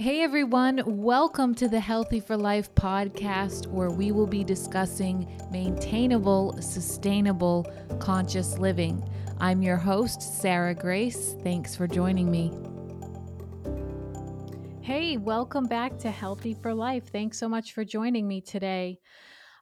Hey everyone, welcome to the Healthy for Life podcast, where we will be discussing maintainable, sustainable, conscious living. I'm your host, Sarah Grace. Thanks for joining me. Hey, welcome back to Healthy for Life. Thanks so much for joining me today.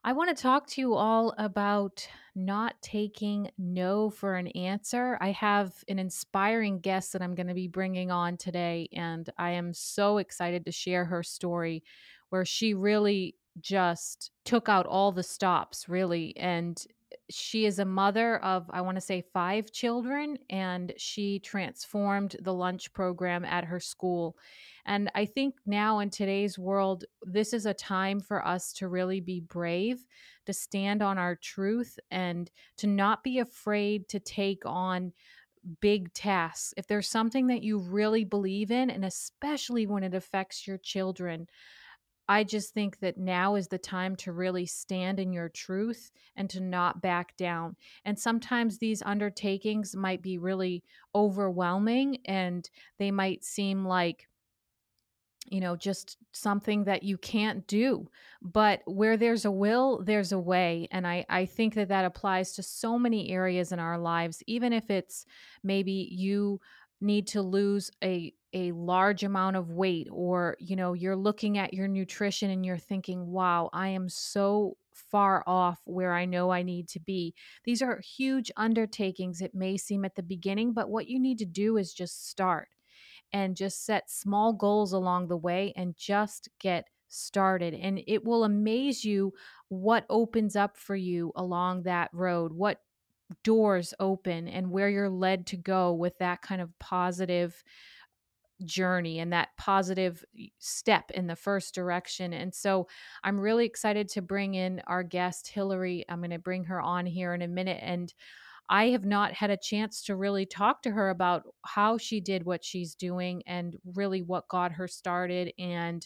I want to talk to you all about not taking no for an answer. I have an inspiring guest that I'm going to be bringing on today, and I am so excited to share her story where she really just took out all the stops, really. And she is a mother of, I want to say, 5 children, and she transformed the lunch program at her school. And I think now in today's world, this is a time for us to really be brave, to stand on our truth, and to not be afraid to take on big tasks. If there's something that you really believe in, and especially when it affects your children, I just think that now is the time to really stand in your truth and to not back down. And sometimes these undertakings might be really overwhelming, and they might seem like, you know, just something that you can't do. But where there's a will, there's a way. And I think that that applies to so many areas in our lives, even if it's maybe you need to lose a large amount of weight, or, you know, you're looking at your nutrition and you're thinking, wow, I am so far off where I know I need to be. These are huge undertakings. It may seem at the beginning, but what you need to do is just start and just set small goals along the way and just get started. And it will amaze you what opens up for you along that road, what doors open, and where you're led to go with that kind of positive journey and that positive step in the first direction. And so I'm really excited to bring in our guest, Hillary. I'm going to bring her on here in a minute. And I have not had a chance to really talk to her about how she did what she's doing and really what got her started, and,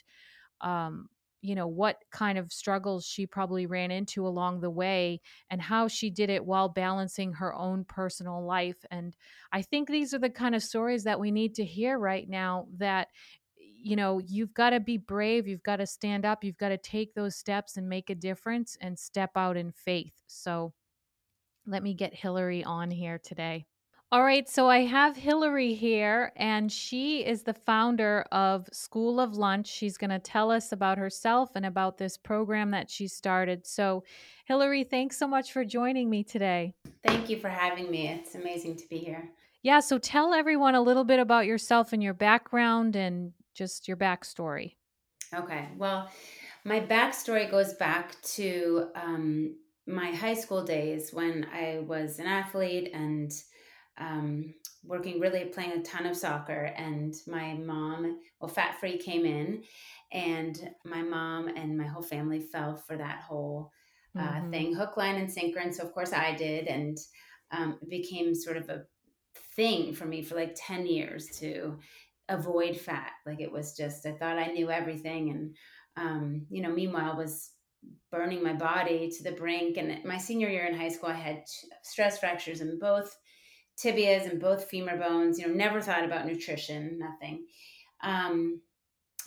you know, what kind of struggles she probably ran into along the way and how she did it while balancing her own personal life. And I think these are the kind of stories that we need to hear right now, that, you know, you've got to be brave, you've got to stand up, you've got to take those steps and make a difference and step out in faith. So let me get Hillary on here today. All right, so I have Hillary here, and she is the founder of School of Lunch. She's going to tell us about herself and about this program that she started. So, Hillary, thanks so much for joining me today. Thank you for having me. It's amazing to be here. Yeah, so tell everyone a little bit about yourself and your background and just your backstory. Okay, well, my backstory goes back to my high school days when I was an athlete and working, really playing a ton of soccer. And my mom, Fat Free came in, and my mom and my whole family fell for that whole thing, hook, line, and sinker. And so of course I did. And it became sort of a thing for me for like 10 years to avoid fat. Like it was just, I thought I knew everything. And, you know, meanwhile was burning my body to the brink. And my senior year in high school, I had stress fractures in both tibias and both femur bones, you know, never thought about nutrition, nothing.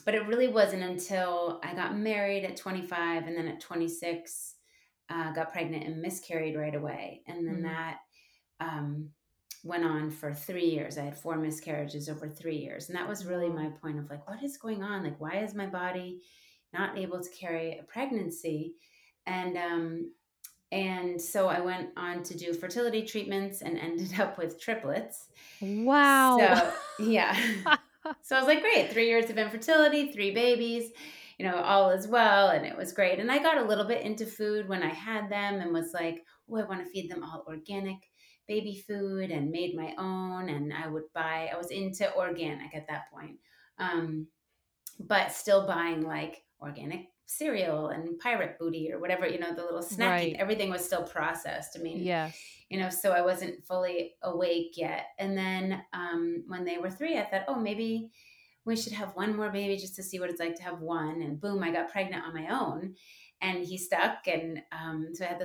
But it really wasn't until I got married at 25, and then at 26, got pregnant and miscarried right away. And then that went on for 3 years. I had 4 miscarriages over 3 years. And that was really my point of like, what is going on? Like, why is my body not able to carry a pregnancy? And so I went on to do fertility treatments and ended up with triplets. Wow. So, yeah. So I was like, great, 3 years of infertility, 3 babies, you know, all is well. And it was great. And I got a little bit into food when I had them and was like, oh, I want to feed them all organic baby food, and made my own. And I would buy, I was into organic at that point, but still buying like organic cereal and pirate booty or whatever, you know, the little snacky, right. Everything was still processed. I mean, yes. You know, so I wasn't fully awake yet. And then when they were 3, I thought, oh, maybe we should have 1 more baby just to see what it's like to have 1. And boom, I got pregnant on my own, and he stuck. And so I had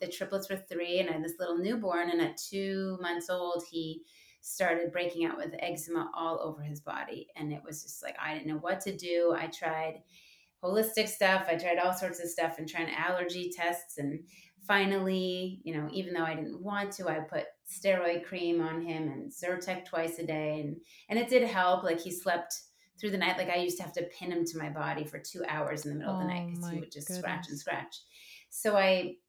the triplets were 3, and I had this little newborn, and at 2 months old, he started breaking out with eczema all over his body. And it was just like, I didn't know what to do. I tried holistic stuff. I tried all sorts of stuff and trying allergy tests. And finally, you know, even though I didn't want to, I put steroid cream on him and Zyrtec twice a day. And it did help. Like, he slept through the night. Like, I used to have to pin him to my body for 2 hours in the middle of the night because he would just scratch and scratch. So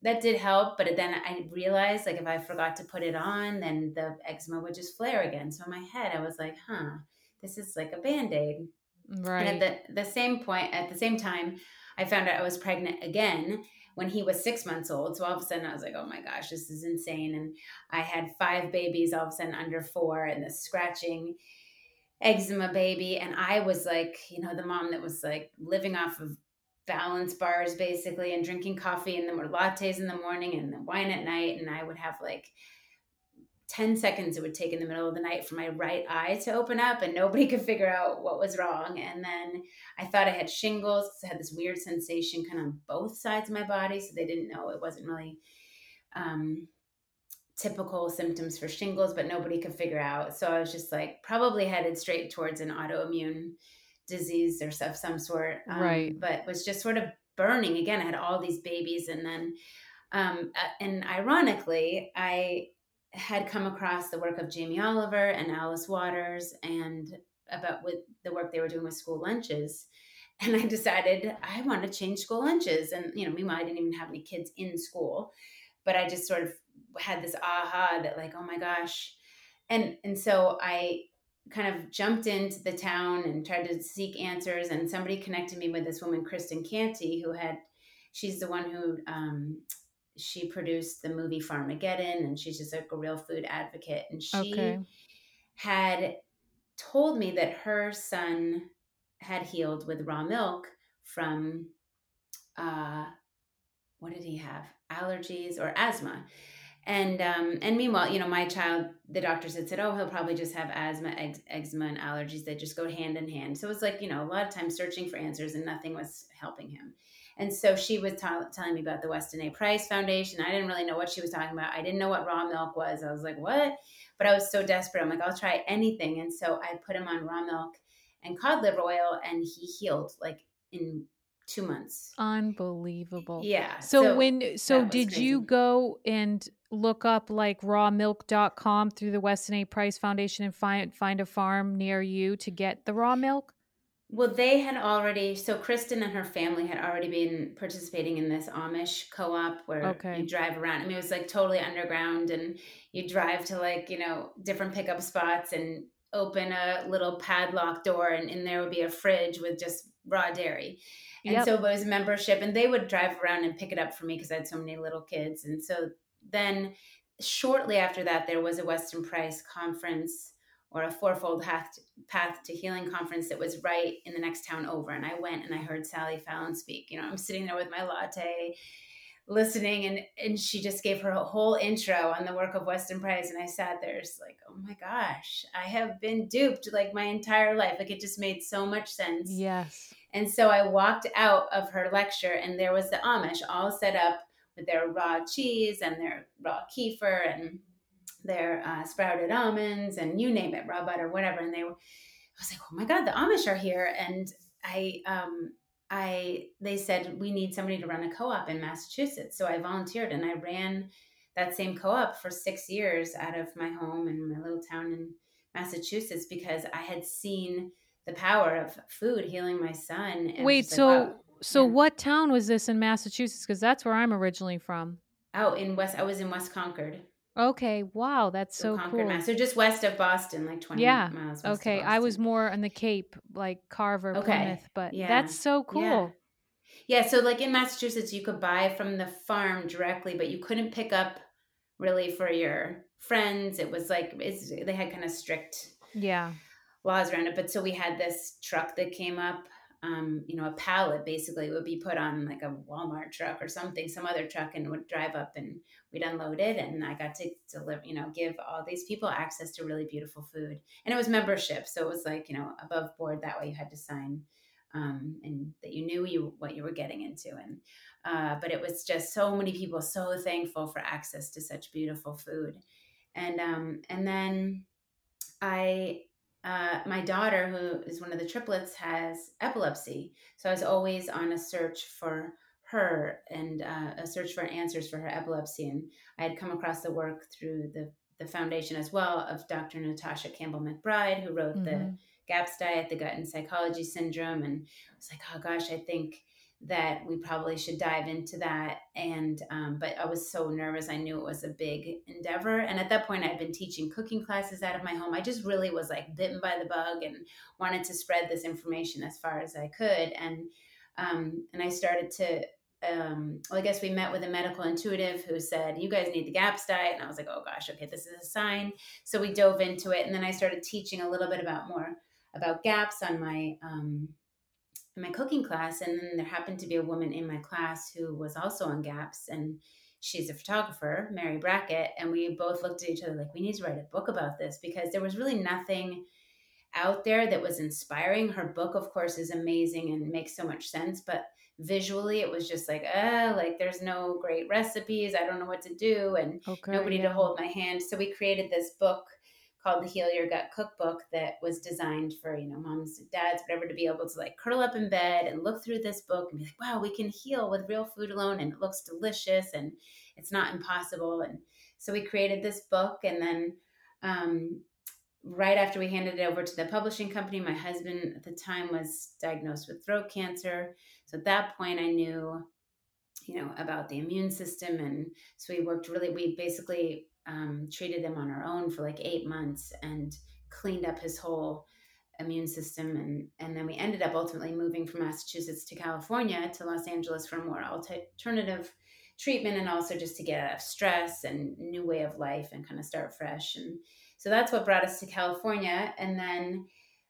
that did help, but then I realized, like, if I forgot to put it on, then the eczema would just flare again. So in my head, I was like, this is like a Band-Aid. Right. And at the same time, I found out I was pregnant again when he was 6 months old. So all of a sudden I was like, oh my gosh, this is insane. And I had 5 babies all of a sudden under 4 and the scratching eczema baby. And I was like, you know, the mom that was like living off of balance bars basically and drinking coffee and then were lattes in the morning and the wine at night. And I would have like 10 seconds it would take in the middle of the night for my right eye to open up and nobody could figure out what was wrong. And then I thought I had shingles because I had this weird sensation kind of on both sides of my body. So they didn't know, it wasn't really typical symptoms for shingles, but nobody could figure out. So I was just like probably headed straight towards an autoimmune disease or stuff, some sort, right. But was just sort of burning. Again, I had all these babies. And then, and ironically, I had come across the work of Jamie Oliver and Alice Waters and about with the work they were doing with school lunches. And I decided I want to change school lunches. And, you know, meanwhile, I didn't even have any kids in school, but I just sort of had this aha that like, oh my gosh. And so I kind of jumped into the town and tried to seek answers. And somebody connected me with this woman, Kristen Canty, she's the one who, she produced the movie Farmageddon, and she's just like a real food advocate. And she had told me that her son had healed with raw milk from, what did he have? Allergies or asthma. And meanwhile, you know, my child, the doctors had said, oh, he'll probably just have asthma, eczema, and allergies that just go hand in hand. So it's like, you know, a lot of times searching for answers and nothing was helping him. And so she was telling me about the Weston A. Price Foundation. I didn't really know what she was talking about. I didn't know what raw milk was. I was like, what? But I was so desperate. I'm like, I'll try anything. And so I put him on raw milk and cod liver oil, and he healed like in 2 months. Unbelievable. Yeah. So did crazy. You go and look up like rawmilk.com through the Weston A. Price Foundation and find a farm near you to get the raw milk? Well, they had already, so Kristen and her family had already been participating in this Amish co-op where you drive around. I mean, it was like totally underground, and you drive to like, you know, different pickup spots and open a little padlock door, and in there would be a fridge with just raw dairy. And so it was a membership, and they would drive around and pick it up for me because I had so many little kids. And so then shortly after that, there was a Weston Price conference, or a fourfold path to healing conference that was right in the next town over. And I went and I heard Sally Fallon speak. You know, I'm sitting there with my latte listening, and she just gave her whole intro on the work of Weston Price. And I sat there just like, oh my gosh, I have been duped like my entire life. Like, it just made so much sense. Yes. And so I walked out of her lecture, and there was the Amish all set up with their raw cheese and their raw kefir and their sprouted almonds and you name it, raw butter, whatever. And I was like, oh my God, the Amish are here. And they said, we need somebody to run a co-op in Massachusetts. So I volunteered, and I ran that same co-op for 6 years out of my home in my little town in Massachusetts, because I had seen the power of food healing my son. And wait, what town was this in Massachusetts? Because that's where I'm originally from. Oh, I was in West Concord. Okay. Wow. That's so Concord, cool. So just west of Boston, like 20 miles west of Boston. I was more on the Cape, like Carver, Plymouth, but that's so cool. Yeah. So like in Massachusetts, you could buy from the farm directly, but you couldn't pick up really for your friends. It was like, they had kind of strict laws around it. But so we had this truck that came up, you know, a pallet basically would be put on like a Walmart truck or something, some other truck, and would drive up, and we'd unload it. And I got to deliver, you know, give all these people access to really beautiful food. And it was membership. So it was like, you know, above board, that way you had to sign, and that you knew what you were getting into. And, but it was just so many people so thankful for access to such beautiful food. And then my daughter, who is one of the triplets, has epilepsy. So I was always on a search for her and a search for answers for her epilepsy. And I had come across the work through the foundation as well of Dr. Natasha Campbell-McBride, who wrote the GAPS diet, the Gut and Psychology Syndrome. And I was like, oh gosh, I think that we probably should dive into that. And, but I was so nervous. I knew it was a big endeavor. And at that point I'd been teaching cooking classes out of my home. I just really was like bitten by the bug and wanted to spread this information as far as I could. And I started to, well, I guess we met with a medical intuitive who said, you guys need the GAPS diet. And I was like, oh gosh, okay, this is a sign. So we dove into it. And then I started teaching a little bit about GAPS on my, in my cooking class. And then there happened to be a woman in my class who was also on GAPS, and she's a photographer, Mary Brackett. And we both looked at each other like, we need to write a book about this, because there was really nothing out there that was inspiring. Her book, of course, is amazing and makes so much sense, but visually it was just like, there's no great recipes. I don't know what to do. And nobody to hold my hand. So we created this book called the Heal Your Gut Cookbook that was designed for, moms, dads, whatever, to be able to like curl up in bed and look through this book and be like, wow, we can heal with real food alone. And it looks delicious and it's not impossible. And so we created this book. And then right after we handed it over to the publishing company, my husband at the time was diagnosed with throat cancer. So at that point I knew, about the immune system. And so we basically treated him on our own for like 8 months and cleaned up his whole immune system. And then we ended up ultimately moving from Massachusetts to California, to Los Angeles, for more alternative treatment, and also just to get out of stress and new way of life and kind of start fresh. And so that's what brought us to California. And then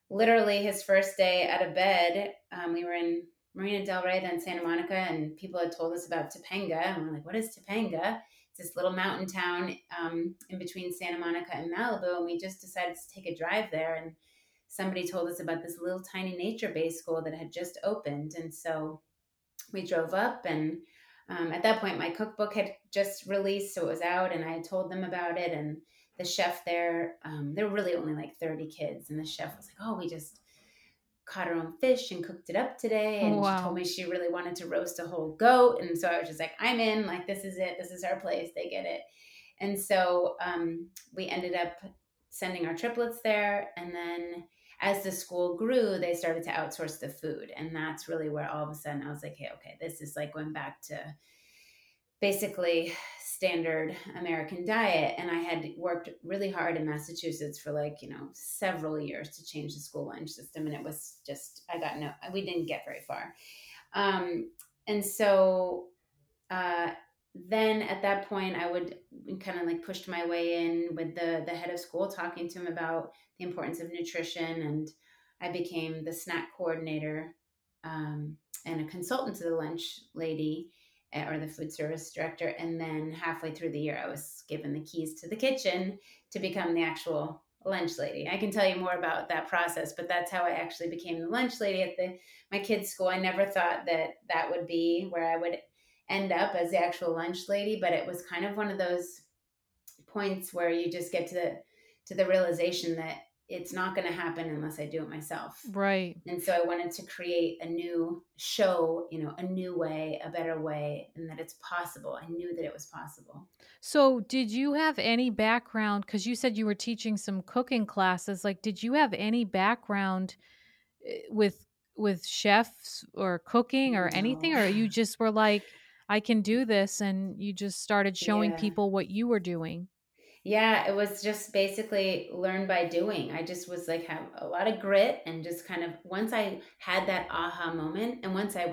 literally his first day out of bed, we were in Marina Del Rey, then Santa Monica, and people had told us about Topanga. And we're like, what is Topanga? It's this little mountain town in between Santa Monica and Malibu. And we just decided to take a drive there. And somebody told us about this little tiny nature-based school that had just opened. And so we drove up, and at that point, my cookbook had just released. So it was out, and I told them about it. And the chef there, there were really only like 30 kids. And the chef was like, oh, we just caught her own fish and cooked it up today. And She told me she really wanted to roast a whole goat. And so I was just like, I'm in, like, this is it. This is our place. They get it. And so we ended up sending our triplets there. And then as the school grew, they started to outsource the food. And that's really where all of a sudden I was like, hey, okay, this is like going back to basically standard American diet. And I had worked really hard in Massachusetts for like, several years to change the school lunch system. And it was just, we didn't get very far. And so then at that point I would kind of like pushed my way in with the head of school, talking to him about the importance of nutrition. And I became the snack coordinator and a consultant to the lunch lady, or the food service director. And then halfway through the year, I was given the keys to the kitchen to become the actual lunch lady. I can tell you more about that process, but that's how I actually became the lunch lady at my kids' school. I never thought that would be where I would end up, as the actual lunch lady, but it was kind of one of those points where you just get to the realization that it's not going to happen unless I do it myself. Right. And so I wanted to create a new show, a new way, a better way, and that it's possible. I knew that it was possible. So did you have any background, because you said you were teaching some cooking classes, like, did you have any background with chefs or cooking or anything? Or you just were like, I can do this, and you just started showing people what you were doing? Yeah, it was just basically learn by doing. I just was like, have a lot of grit, and just kind of, once I had that aha moment, and once I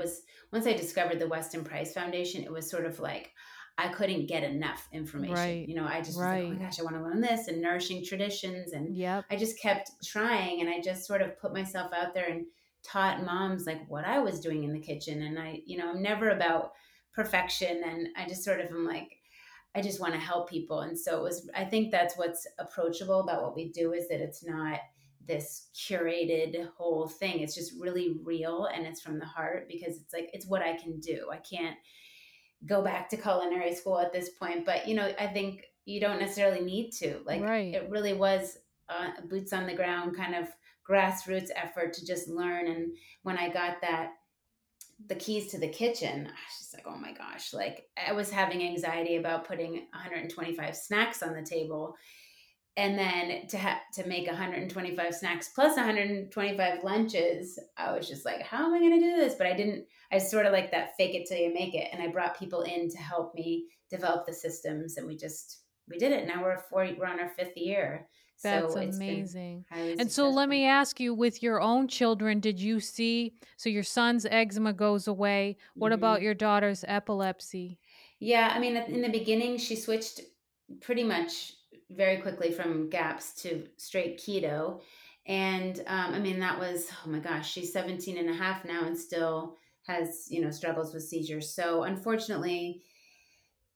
discovered the Weston Price Foundation, it was sort of like, I couldn't get enough information. Right. I just was like, oh my gosh, I want to learn this, and Nourishing Traditions. And I just kept trying, and I just sort of put myself out there and taught moms like what I was doing in the kitchen. And I, I'm never about perfection. And I just sort of am like, I just want to help people. And so it was, I think that's what's approachable about what we do, is that it's not this curated whole thing. It's just really real, and it's from the heart, because it's like, it's what I can do. I can't go back to culinary school at this point, but I think you don't necessarily need to. Like, it really was boots on the ground kind of grassroots effort to just learn. And when I got that, the keys to the kitchen, I was just like, oh my gosh, like I was having anxiety about putting 125 snacks on the table. And then to make 125 snacks plus 125 lunches, I was just like, how am I going to do this? But I sort of like that fake it till you make it. And I brought people in to help me develop the systems, and we did it. Now we're on our 5th year. That's amazing. And so let me ask you, with your own children, did you see, so your son's eczema goes away. What about your daughter's epilepsy? Yeah. I mean, in the beginning, she switched pretty much very quickly from GAPS to straight keto. And, I mean, that was, oh my gosh, she's 17 and a half now and still has, struggles with seizures. So unfortunately,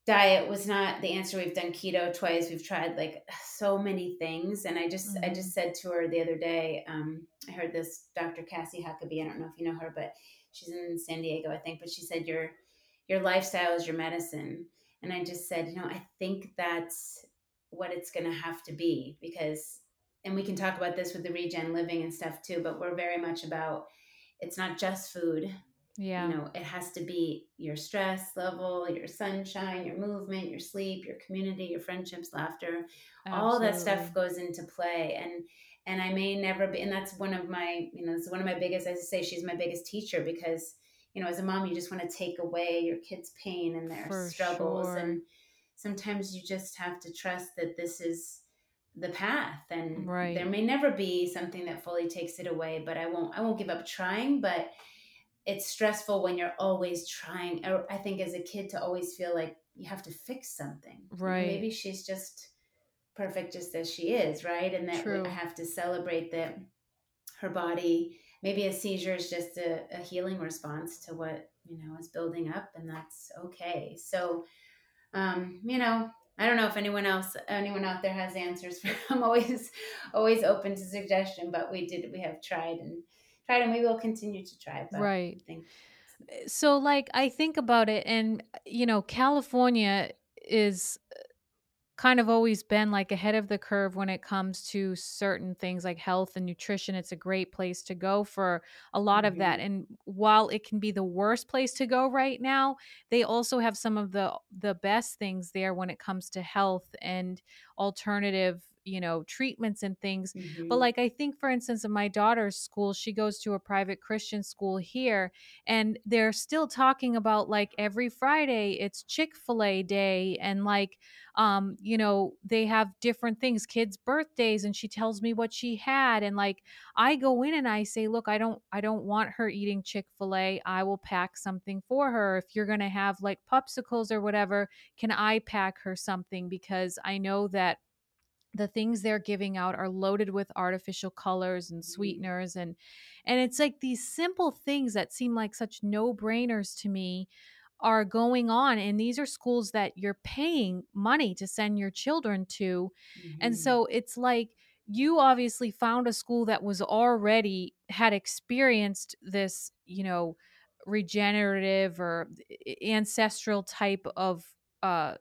diet was not the answer. We've done keto twice. We've tried like so many things. And I just said to her the other day, I heard this Dr. Cassie Huckabee, I don't know if you know her, but she's in San Diego, I think, but she said, your lifestyle is your medicine. And I just said, I think that's what it's going to have to be, because, and we can talk about this with the regen living and stuff too, but we're very much about, it's not just food. Yeah. It has to be your stress level, your sunshine, your movement, your sleep, your community, your friendships, laughter, all that stuff goes into play. And I may never be, and that's one of my, it's one of my biggest, as I say, she's my biggest teacher, because, as a mom, you just want to take away your kids' pain and their struggles. Sure. And sometimes you just have to trust that this is the path, and there may never be something that fully takes it away, but I won't give up trying. But it's stressful when you're always trying, I think, as a kid, to always feel like you have to fix something. Right. Maybe she's just perfect just as she is, right? And that I have to celebrate that her body, maybe a seizure is just a healing response to what, is building up, and that's okay. So, I don't know if anyone out there has answers. I'm always open to suggestion, but we have tried and we will continue to try. But right. So like, I think about it, and, California is kind of always been like ahead of the curve when it comes to certain things like health and nutrition. It's a great place to go for a lot of that. And while it can be the worst place to go right now, they also have some of the best things there when it comes to health and alternative treatments and things. But like, I think, for instance, in my daughter's school, she goes to a private Christian school here, and they're still talking about like every Friday it's Chick-fil-A day. And like, they have different things, kids' birthdays. And she tells me what she had. And like, I go in and I say, look, I don't want her eating Chick-fil-A. I will pack something for her. If you're going to have like popsicles or whatever, can I pack her something? Because I know that the things they're giving out are loaded with artificial colors and sweeteners. And it's like these simple things that seem like such no-brainers to me are going on. And these are schools that you're paying money to send your children to. And so it's like, you obviously found a school that was already had experienced this, regenerative or ancestral type of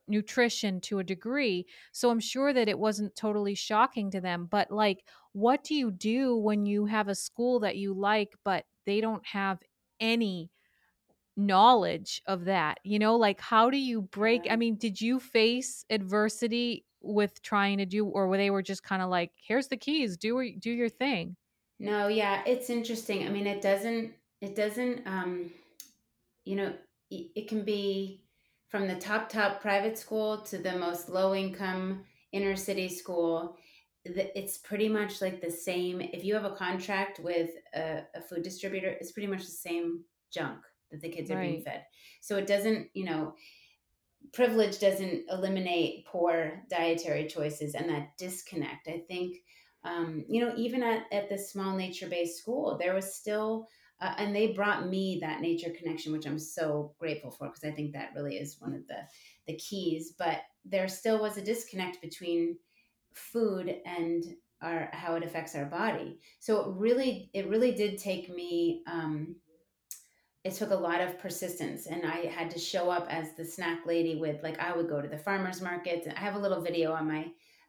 nutrition to a degree. So I'm sure that it wasn't totally shocking to them, but like, what do you do when you have a school that you like, but they don't have any knowledge of that? Like, how do you break? Yeah. I mean, did you face adversity with trying to do, or were they just kind of like, here's the keys, do your thing? No. Yeah. It's interesting. I mean, it doesn't, it can be from the top private school to the most low-income inner city school. It's pretty much like the same. If you have a contract with a food distributor, it's pretty much the same junk that the kids are being fed. So it doesn't, privilege doesn't eliminate poor dietary choices and that disconnect. I think, even at the small nature-based school, there was still and they brought me that nature connection, which I'm so grateful for, because I think that really is one of the keys. But there still was a disconnect between food and how it affects our body. So it really did take me, it took a lot of persistence, and I had to show up as the snack lady with, like, I would go to the farmer's markets. I have a little video on my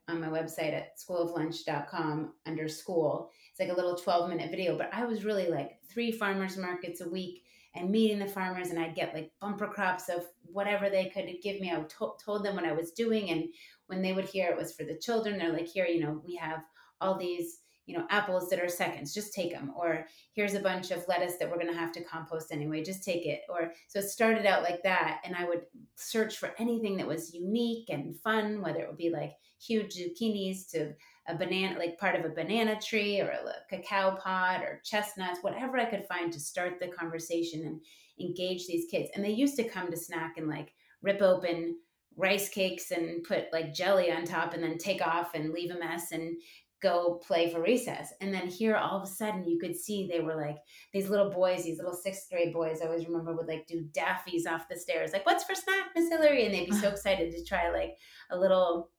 on my website at schooloflunch.com under school. It's like a little 12-minute video, but I was really like 3 farmers markets a week and meeting the farmers, and I'd get like bumper crops of whatever they could give me. I told them what I was doing, and when they would hear it was for the children, they're like, here, you know, we have all these, you know, apples that are seconds, just take them. Or here's a bunch of lettuce that we're going to have to compost anyway, just take it. Or so it started out like that. And I would search for anything that was unique and fun, whether it would be like huge zucchinis to a banana, like part of a banana tree or a cacao pod or chestnuts, whatever I could find to start the conversation and engage these kids. And they used to come to snack and like rip open rice cakes and put like jelly on top and then take off and leave a mess and go play for recess. And then here all of a sudden you could see they were like these little boys, these little 6th grade boys, I always remember, would like do daffies off the stairs, like, what's for snack, Miss Hillary? And they'd be so excited to try like a little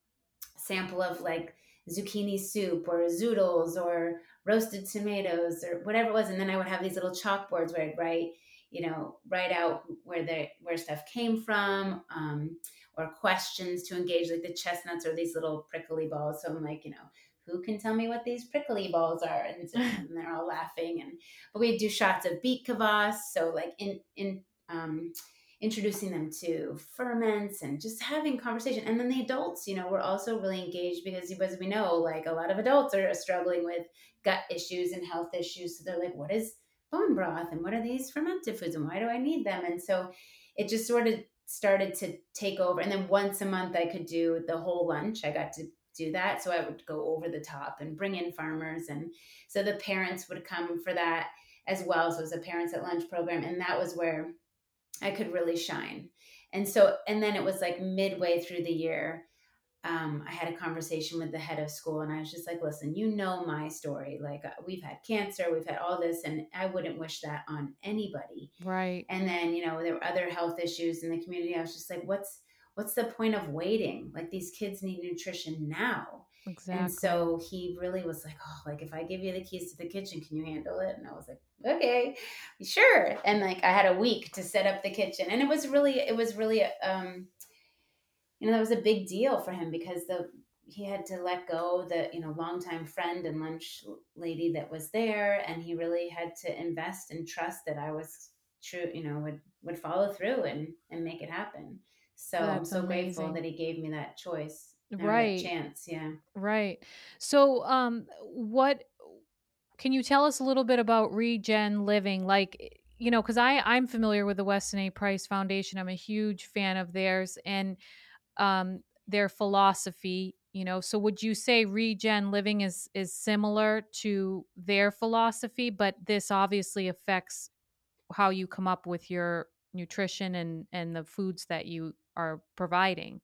sample of like zucchini soup or zoodles or roasted tomatoes or whatever it was. And then I would have these little chalkboards where I'd write, you know, write out where stuff came from, or questions to engage, like the chestnuts or these little prickly balls. So I'm like, you know, who can tell me what these prickly balls are? And they're all laughing. But we do shots of beet kvass. So like introducing them to ferments and just having conversation. And then the adults, you know, were also really engaged because, as we know, like a lot of adults are struggling with gut issues and health issues. So they're like, what is bone broth? And what are these fermented foods? And why do I need them? And so it just sort of started to take over. And then once a month I could do the whole lunch. I got to do that. So I would go over the top and bring in farmers. And so the parents would come for that as well. So it was a parents at lunch program. And that was where I could really shine. And then it was like midway through the year, I had a conversation with the head of school, and I was just like, listen, you know, my story, like we've had cancer, we've had all this, and I wouldn't wish that on anybody. Right. And then, you know, there were other health issues in the community. I was just like, what's the point of waiting? Like these kids need nutrition now. Exactly. And so he really was like, oh, like if I give you the keys to the kitchen, can you handle it? And I was like, okay, sure. And like, I had a week to set up the kitchen, and it was really, you know, that was a big deal for him because he had to let go the, you know, longtime friend and lunch lady that was there. And he really had to invest and trust that I was true, you know, would follow through and make it happen. So I'm so grateful that he gave me that choice. Right. Chance. Yeah. Right. So, what can you tell us a little bit about Regen Living? Like, you know, cause I'm familiar with the Weston A. Price Foundation. I'm a huge fan of theirs and, their philosophy, you know, so would you say Regen Living is similar to their philosophy, but this obviously affects how you come up with your nutrition and the foods that you are providing?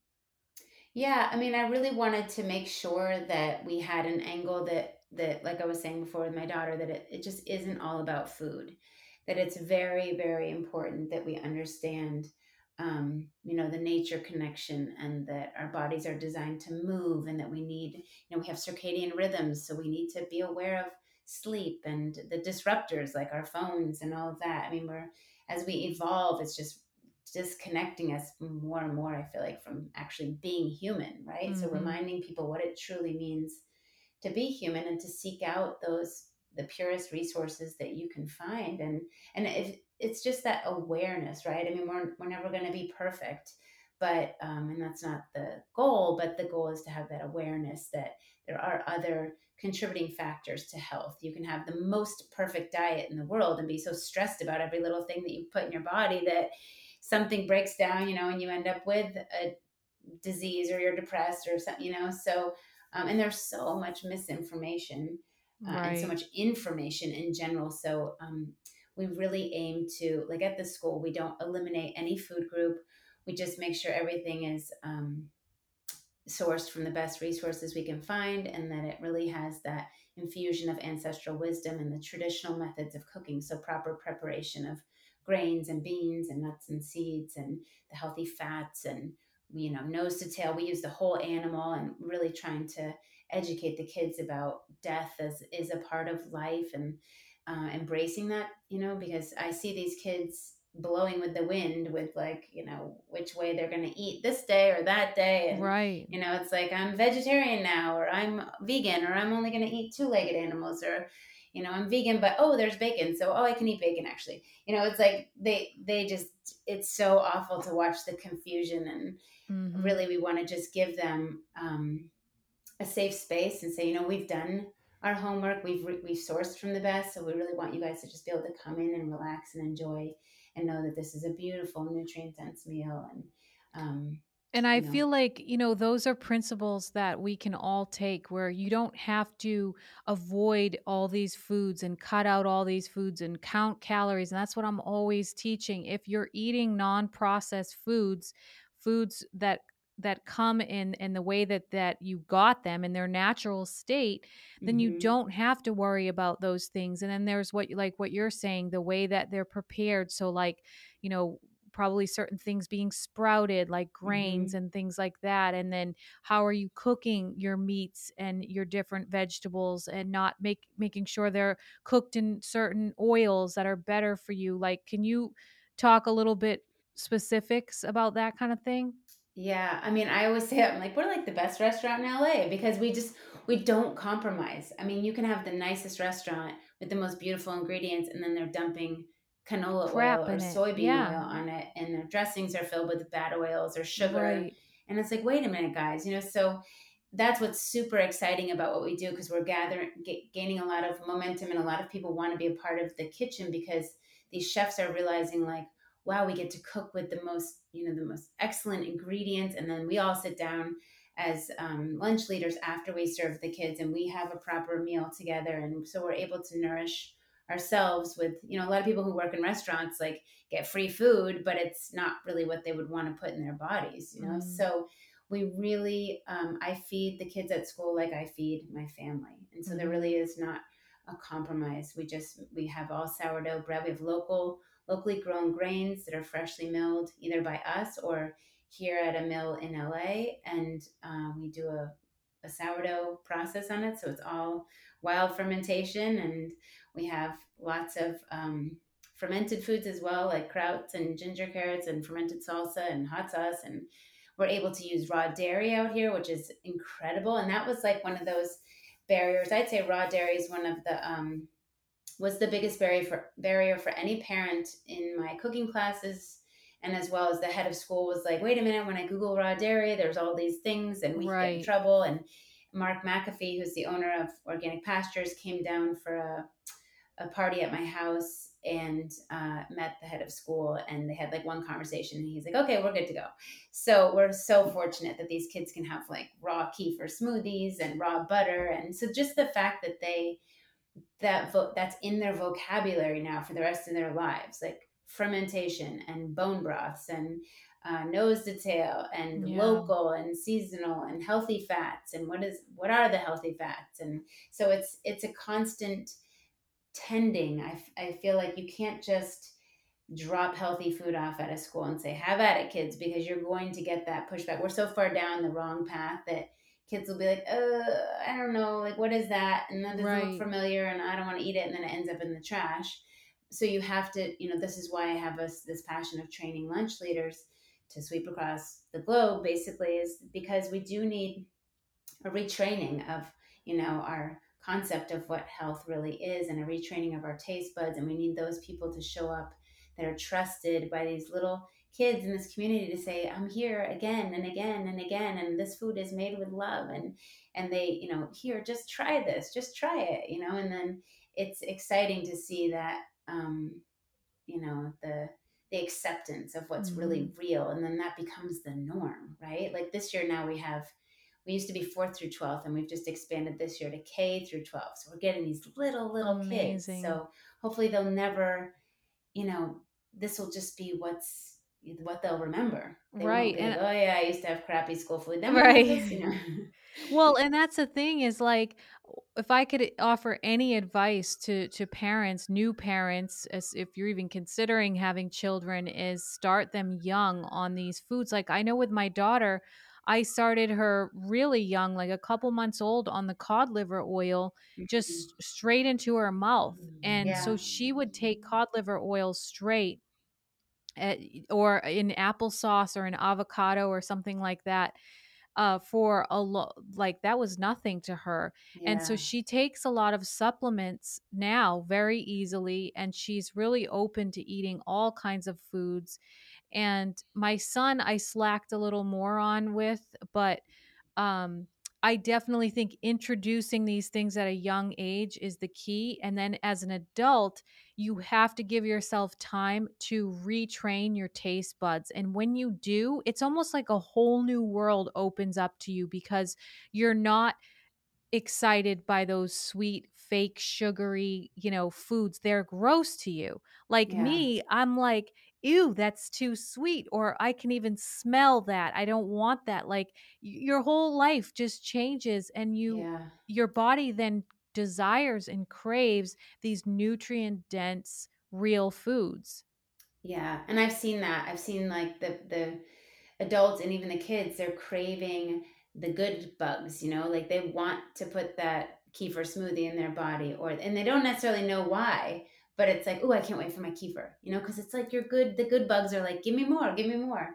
Yeah. I mean, I really wanted to make sure that we had an angle that like I was saying before with my daughter, that it just isn't all about food, that it's very, very important that we understand, you know, the nature connection and that our bodies are designed to move and that we need, you know, we have circadian rhythms. So we need to be aware of sleep and the disruptors like our phones and all of that. I mean, as we evolve, it's just disconnecting us more and more, I feel like, from actually being human, right? Mm-hmm. So reminding people what it truly means to be human and to seek out the purest resources that you can find. And it's just that awareness, right? I mean, we're never going to be perfect, but, and that's not the goal, but the goal is to have that awareness that there are other contributing factors to health. You can have the most perfect diet in the world and be so stressed about every little thing that you put in your body that something breaks down, you know, and you end up with a disease or you're depressed or something, you know, so, and there's so much misinformation right. And so much information in general. So we really aim to, like at the school, we don't eliminate any food group. We just make sure everything is sourced from the best resources we can find and that it really has that infusion of ancestral wisdom and the traditional methods of cooking. So proper preparation of grains and beans and nuts and seeds and the healthy fats and, you know, nose to tail. We use the whole animal and really trying to educate the kids about death as is a part of life and embracing that, you know, because I see these kids blowing with the wind with like, you know, which way they're going to eat this day or that day. And, right. You know, it's like, I'm vegetarian now, or I'm vegan, or I'm only going to eat two-legged animals, or, you know, I'm vegan, but, oh, there's bacon. So, oh, I can eat bacon actually. You know, it's like, they just, it's so awful to watch the confusion, and mm-hmm. really we want to just give them a safe space and say, you know, we've done our homework, we've sourced from the best. So we really want you guys to just be able to come in and relax and enjoy, and know that this is a beautiful, nutrient-dense meal. And I feel like, you know, those are principles that we can all take, where you don't have to avoid all these foods and cut out all these foods and count calories. And that's what I'm always teaching. If you're eating non-processed foods that come in the way that you got them in their natural state, then mm-hmm. you don't have to worry about those things. And then there's what you're saying, the way that they're prepared. So like, you know, probably certain things being sprouted, like grains mm-hmm. and things like that. And then how are you cooking your meats and your different vegetables, and not making sure they're cooked in certain oils that are better for you. Like, can you talk a little bit specifics about that kind of thing? Yeah. I mean, I always say, I'm like, we're like the best restaurant in LA, because we don't compromise. I mean, you can have the nicest restaurant with the most beautiful ingredients, and then they're dumping canola oil or soybean oil on it, and their dressings are filled with bad oils or sugar. Right. And it's like, wait a minute, guys, you know, so that's what's super exciting about what we do, because we're gaining a lot of momentum, and a lot of people want to be a part of the kitchen, because these chefs are realizing, like, wow, we get to cook with the most excellent ingredients. And then we all sit down as lunch leaders after we serve the kids, and we have a proper meal together. And so we're able to nourish ourselves with, you know, a lot of people who work in restaurants, like, get free food, but it's not really what they would want to put in their bodies, you know? Mm. So we really, I feed the kids at school like I feed my family. And so there really is not a compromise. We have all sourdough bread. We have locally grown grains that are freshly milled, either by us or here at a mill in LA. And we do a sourdough process on it. So it's all wild fermentation, and we have lots of fermented foods as well, like krauts and ginger carrots and fermented salsa and hot sauce. And we're able to use raw dairy out here, which is incredible. And that was like one of those barriers. I'd say raw dairy is one of the, was the biggest barrier for any parent in my cooking classes. And as well as the head of school was like, wait a minute, when I Google raw dairy, there's all these things, and we get in trouble. And Mark McAfee, who's the owner of Organic Pastures, came down for a party at my house, and met the head of school, and they had like one conversation, and he's like, okay, we're good to go. So we're so fortunate that these kids can have like raw kefir smoothies and raw butter. And so just the fact that that's in their vocabulary now for the rest of their lives, like fermentation and bone broths and nose to tail and local and seasonal and healthy fats, and what are the healthy fats. And so it's a constant tending. I feel like you can't just drop healthy food off at a school and say, have at it, kids, because you're going to get that pushback. We're so far down the wrong path that kids will be like, I don't know, like, what is that? And that doesn't look familiar, and I don't want to eat it. And then it ends up in the trash. So you have to, you know, this is why I have this passion of training lunch leaders to sweep across the globe, basically, is because we do need a retraining of, you know, our concept of what health really is, and a retraining of our taste buds. And we need those people to show up that are trusted by these little kids in this community to say, I'm here again and again and again, and this food is made with love. And they, you know, here, just try this, just try it, you know. And then it's exciting to see that, you know, the acceptance of what's really real. And then that becomes the norm, right? Like this year now we used to be 4th through 12th, and we've just expanded this year to K through 12. So we're getting these little Amazing. Kids. So hopefully they'll never, you know, this will just be what they'll remember. They right. Won't be, oh yeah, I used to have crappy school food. Then right. This, you know? Well, and that's the thing is, like, if I could offer any advice to parents, new parents, as if you're even considering having children, is start them young on these foods. Like I know with my daughter, I started her really young, like a couple months old, on the cod liver oil, just straight into her mouth. And so she would take cod liver oil straight or in applesauce or an avocado or something like that, for a like that was nothing to her. Yeah. And so she takes a lot of supplements now very easily, and she's really open to eating all kinds of foods. And my son, I slacked a little more on with, but I definitely think introducing these things at a young age is the key. And then as an adult, you have to give yourself time to retrain your taste buds. And when you do, it's almost like a whole new world opens up to you, because you're not excited by those sweet, fake, sugary, foods. They're gross to you. Like me, I'm like, ew, that's too sweet, or I can even smell that. I don't want that. Like your whole life just changes, and your body then desires and craves these nutrient dense, real foods. Yeah. And I've seen that. I've seen like the adults and even the kids, they're craving the good bugs, like they want to put that kefir smoothie in their body, and they don't necessarily know why. But it's like, oh, I can't wait for my kefir, because it's like the good bugs are like, give me more.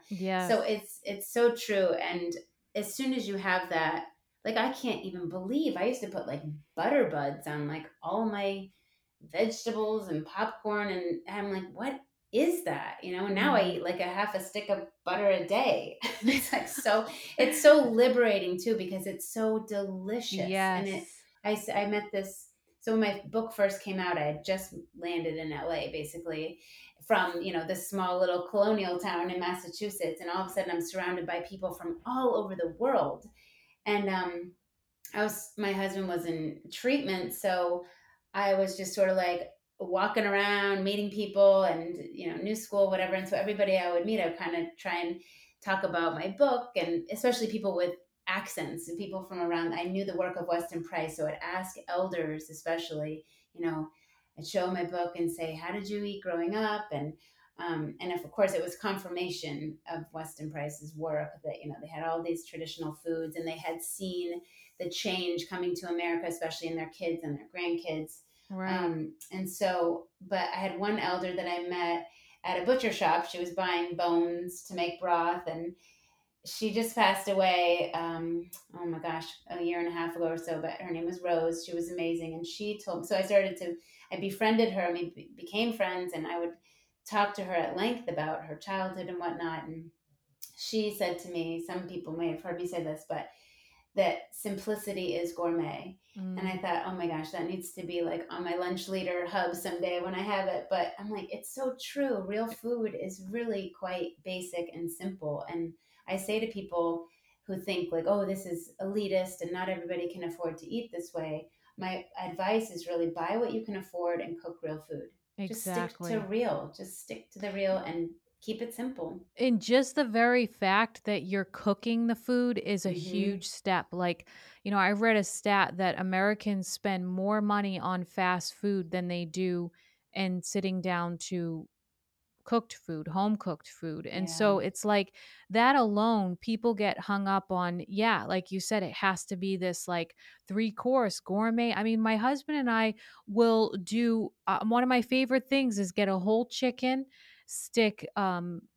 Yeah. So it's so true. And as soon as you have that, like, I can't even believe I used to put like butter buds on like all my vegetables and popcorn. And I'm like, what is that? Now I eat like a half a stick of butter a day. It's like, it's so liberating too, because it's so delicious. Yes. And I met this. So when my book first came out, I had just landed in LA, basically, from, this small little colonial town in Massachusetts. And all of a sudden I'm surrounded by people from all over the world. And my husband was in treatment. So I was just sort of like walking around, meeting people and, new school, whatever. And so everybody I would meet, I would kind of try and talk about my book, and especially people with accents and people from around. I knew the work of Weston Price, so I'd ask elders, especially, I'd show my book and say, "How did you eat growing up?" And of course, it was confirmation of Weston Price's work that they had all these traditional foods, and they had seen the change coming to America, especially in their kids and their grandkids. Right. But I had one elder that I met at a butcher shop. She was buying bones to make broth, and she just passed away, a year and a half ago or so, but her name was Rose. She was amazing. And she told me, so I befriended her, and we became friends, and I would talk to her at length about her childhood and whatnot. And she said to me, some people may have heard me say this, but that simplicity is gourmet. Mm. And I thought, oh my gosh, that needs to be like on my lunch leader hub someday when I have it. But I'm like, it's so true. Real food is really quite basic and simple. And I say to people who think like, oh, this is elitist and not everybody can afford to eat this way, my advice is really buy what you can afford and cook real food. Exactly. Just stick to the real and keep it simple. And just the very fact that you're cooking the food is a huge step. Like, I read a stat that Americans spend more money on fast food than they do and sitting down to home cooked food. And so it's like that alone, people get hung up on, like you said, it has to be this like 3-course gourmet. I mean, my husband and I will do, one of my favorite things is get a whole chicken, stick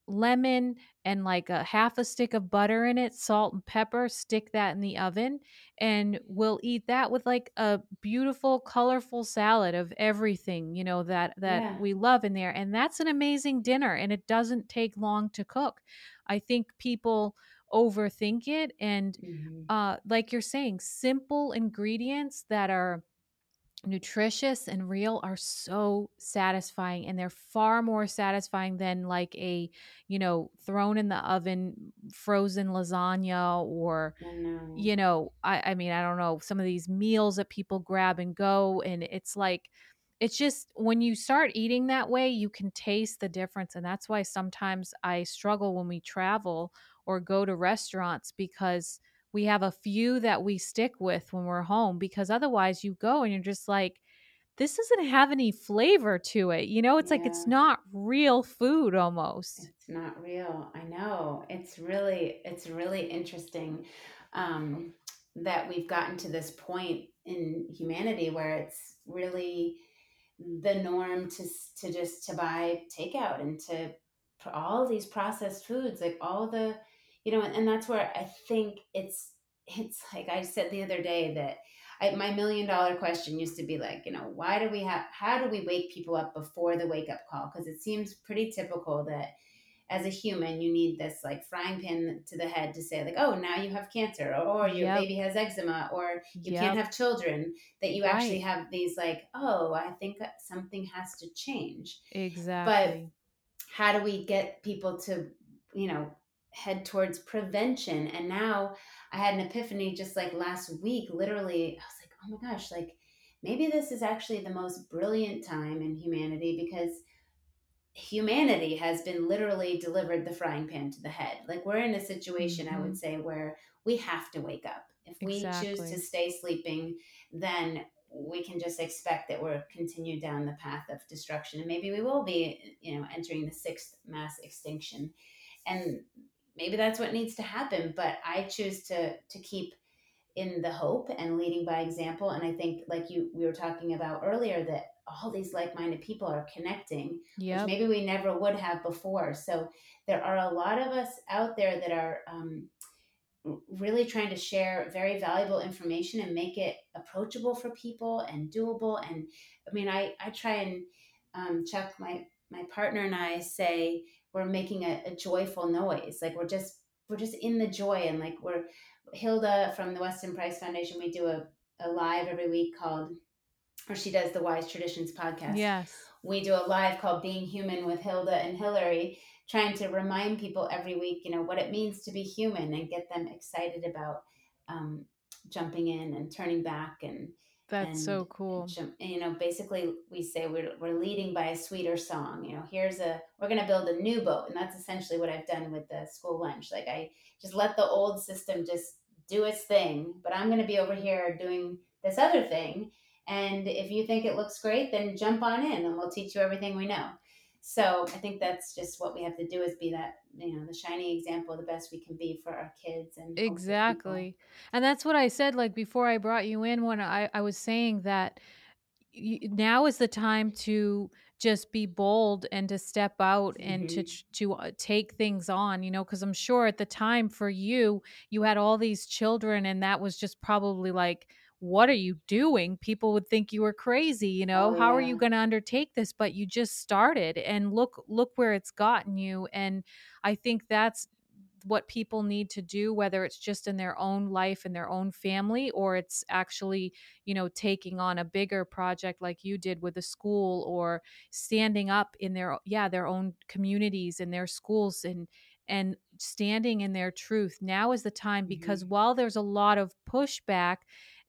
lemon and like a half a stick of butter in it, salt and pepper, stick that in the oven, and we'll eat that with like a beautiful, colorful salad of everything, that we love in there. And that's an amazing dinner, and it doesn't take long to cook. I think people overthink it, and like you're saying, simple ingredients that are nutritious and real are so satisfying, and they're far more satisfying than like a, thrown in the oven, frozen lasagna or, I mean, I don't know, some of these meals that people grab and go. And it's like, it's just when you start eating that way, you can taste the difference. And that's why sometimes I struggle when we travel or go to restaurants, because we have a few that we stick with when we're home, because otherwise you go and you're just like, this doesn't have any flavor to it. Like, it's not real food almost. It's not real. I know. It's really interesting that we've gotten to this point in humanity where it's really the norm to buy takeout and to all these processed foods, like all the, you know, and that's where I think it's like I said the other day that my $1 million question used to be like, you know, how do we wake people up before the wake up call? Because it seems pretty typical that as a human, you need this like frying pan to the head to say like, oh, now you have cancer, or your baby has eczema, or you can't have children, that you actually have these like, oh, I think something has to change. Exactly. But how do we get people to, you know, head towards prevention? And now I had an epiphany just like last week, literally, I was like, oh my gosh, like maybe this is actually the most brilliant time in humanity, because humanity has been literally delivered the frying pan to the head. Like we're in a situation, I would say, where we have to wake up. If we choose to stay sleeping, then we can just expect that we're continued down the path of destruction. And maybe we will be, you know, entering the 6th mass extinction. And maybe that's what needs to happen. But I choose to keep in the hope and leading by example. And I think like we were talking about earlier, that all these like-minded people are connecting, which maybe we never would have before. So there are a lot of us out there that are really trying to share very valuable information and make it approachable for people and doable. And I mean, I try and Chuck, my partner and I say we're making a joyful noise. Like we're just in the joy. And like we're Hilda from the Weston Price Foundation, we do a live every week called, or she does the Wise Traditions podcast. Yes. We do a live called Being Human with Hilda and Hillary, trying to remind people every week, you know, what it means to be human and get them excited about jumping in and turning back. And that's so cool. You know, basically we say we're leading by a sweeter song. You know, we're going to build a new boat. And that's essentially what I've done with the School Lunch. Like I just let the old system just do its thing, but I'm going to be over here doing this other thing. And if you think it looks great, then jump on in and we'll teach you everything we know. So I think that's just what we have to do, is be that, you know, the shiny example, the best we can be for our kids. And exactly. And that's what I said, like before I brought you in, when I was saying that now is the time to just be bold and to step out and to take things on, you know, because I'm sure at the time for you had all these children, and that was just probably like, what are you doing? People would think you were crazy, you know, how are you going to undertake this? But you just started, and look where it's gotten you. And I think that's what people need to do, whether it's just in their own life and their own family, or it's actually, you know, taking on a bigger project like you did with a school, or standing up in their own communities and their schools, and standing in their truth. Now is the time, because while there's a lot of pushback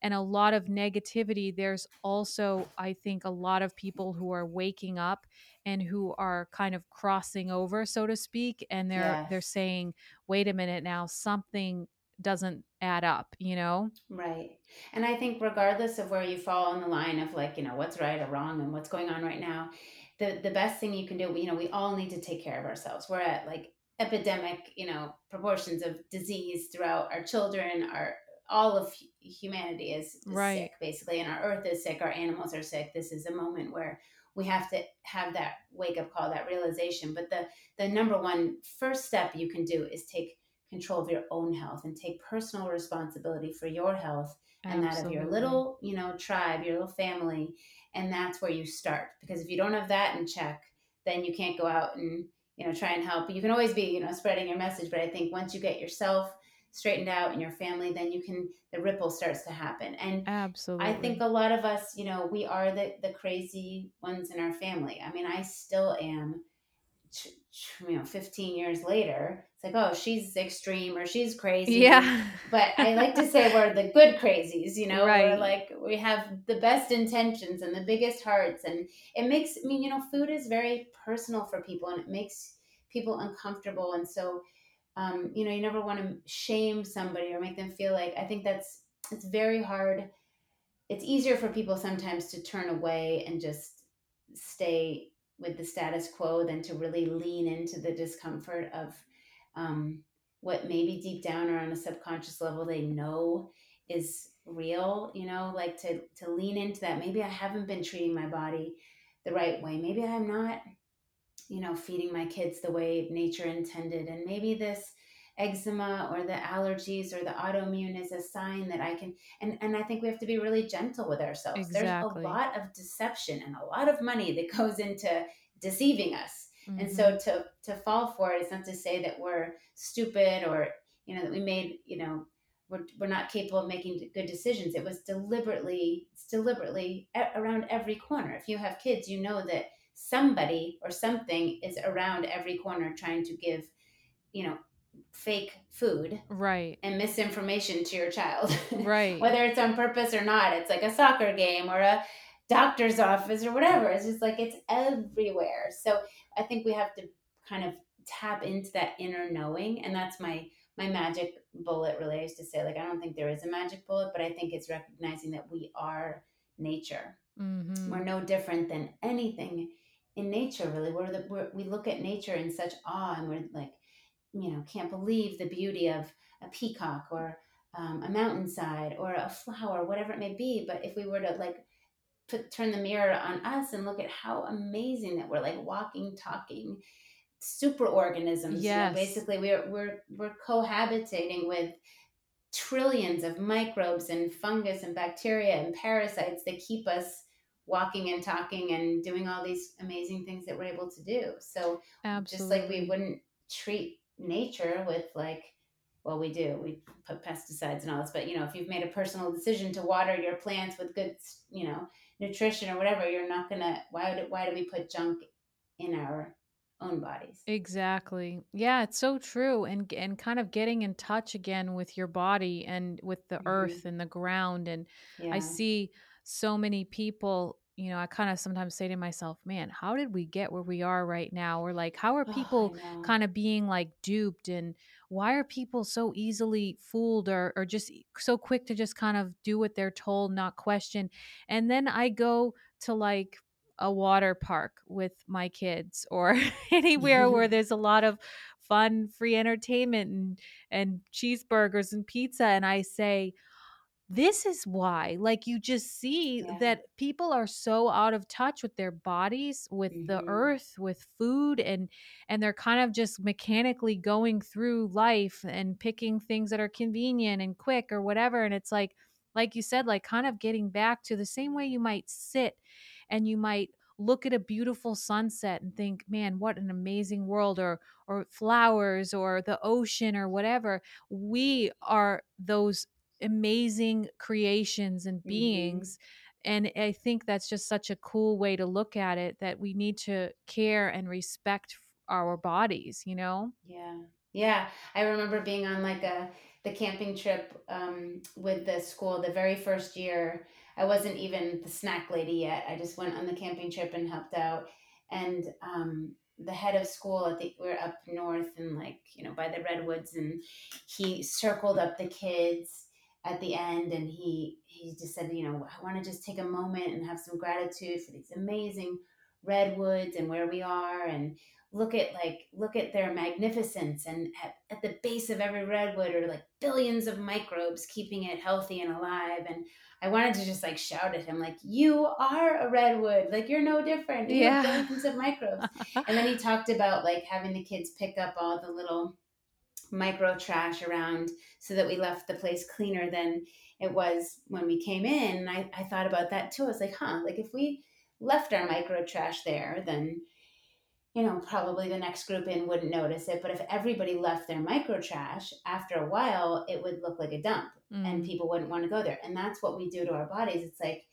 and a lot of negativity, there's also, I think, a lot of people who are waking up and who are kind of crossing over, so to speak. And they're saying, wait a minute now, something doesn't add up, you know? Right. And I think regardless of where you fall on the line of like, you know, what's right or wrong and what's going on right now, the best thing you can do, you know, we all need to take care of ourselves. We're at like epidemic, you know, proportions of disease throughout our children, all of humanity is sick, basically, and our earth is sick, our animals are sick. This is a moment where we have to have that wake-up call, that realization. But the number one first step you can do is take control of your own health and take personal responsibility for your health and that of your little, you know, tribe, your little family. And that's where you start, because if you don't have that in check, then you can't go out and, you know, try and help. You can always be, you know, spreading your message. But I think once you get yourself straightened out in your family, then the ripple starts to happen. And absolutely, I think a lot of us, you know, we are the crazy ones in our family. I mean, I still am, you know, 15 years later, it's like, oh, she's extreme or she's crazy. Yeah. But I like to say we're the good crazies, you know, right. We're like, we have the best intentions and the biggest hearts. And it makes, I mean, you know, food is very personal for people, and it makes people uncomfortable. And so, you know, you never want to shame somebody or make them feel like, I think it's very hard. It's easier for people sometimes to turn away and just stay with the status quo than to really lean into the discomfort of what maybe deep down or on a subconscious level they know is real, you know, like to lean into that. Maybe I haven't been treating my body the right way. Maybe I'm not you know, feeding my kids the way nature intended. And maybe this eczema or the allergies or the autoimmune is a sign that I can, and I think we have to be really gentle with ourselves. Exactly. There's a lot of deception and a lot of money that goes into deceiving us. Mm-hmm. And so to fall for it is not to say that we're stupid or, you know, that we made, you know, we're not capable of making good decisions. It was deliberately around every corner. If you have kids, you know that somebody or something is around every corner trying to give, you know, fake food, right, and misinformation to your child, right? Whether it's on purpose or not, it's like a soccer game or a doctor's office or whatever. It's just like it's everywhere. So I think we have to kind of tap into that inner knowing, and that's my magic bullet. Really, I used to say, like, I don't think there is a magic bullet, but I think it's recognizing that we are nature. Mm-hmm. We're no different than anything in nature. Really, we look at nature in such awe, and we're like, you know, can't believe the beauty of a peacock or a mountainside or a flower, whatever it may be. But if we were to like turn the mirror on us and look at how amazing that we're like walking, talking super organisms. Yes. You know, basically we're cohabitating with trillions of microbes and fungus and bacteria and parasites that keep us walking and talking and doing all these amazing things that we're able to do. So absolutely. Just like we wouldn't treat nature with like, well, we put pesticides and all this, but you know, if you've made a personal decision to water your plants with good, you know, nutrition or whatever, you're not gonna, why do we put junk in our own bodies? Exactly. Yeah, it's so true. And kind of getting in touch again with your body and with the mm-hmm. earth and the ground. And yeah. I see so many people, you know, I kind of sometimes say to myself, man, how did we get where we are right now? Or like, how are people kind of being like duped, and why are people so easily fooled or just so quick to just kind of do what they're told, not question. And then I go to like a water park with my kids or anywhere where there's a lot of fun, free entertainment and cheeseburgers and pizza. And I say, this is why, like, you just see yeah. that people are so out of touch with their bodies, with mm-hmm. the earth, with food, and they're kind of just mechanically going through life and picking things that are convenient and quick or whatever. And it's like you said, like kind of getting back to the same way you might sit and you might look at a beautiful sunset and think, man, what an amazing world, or flowers or the ocean or whatever. We are those amazing creations and beings. Mm-hmm. And I think that's just such a cool way to look at it, that we need to care and respect our bodies, you know? Yeah. Yeah. I remember being on like the camping trip with the school the very first year. I wasn't even the snack lady yet. I just went on the camping trip and helped out. And the head of school, I think we're up north and like, you know, by the redwoods, and he circled up the kids at the end, and he just said, you know, I want to just take a moment and have some gratitude for these amazing redwoods and where we are, and look at their magnificence. And at the base of every redwood are like billions of microbes keeping it healthy and alive. And I wanted to just like shout at him, like, you are a redwood, like you're no different. You have billions of microbes. And then he talked about like having the kids pick up all the little micro trash around so that we left the place cleaner than it was when we came in. And I thought about that too. I was like, like if we left our micro trash there, then, you know, probably the next group in wouldn't notice it. But if everybody left their micro trash, after a while, it would look like a dump and people wouldn't want to go there. And that's what we do to our bodies. It's like,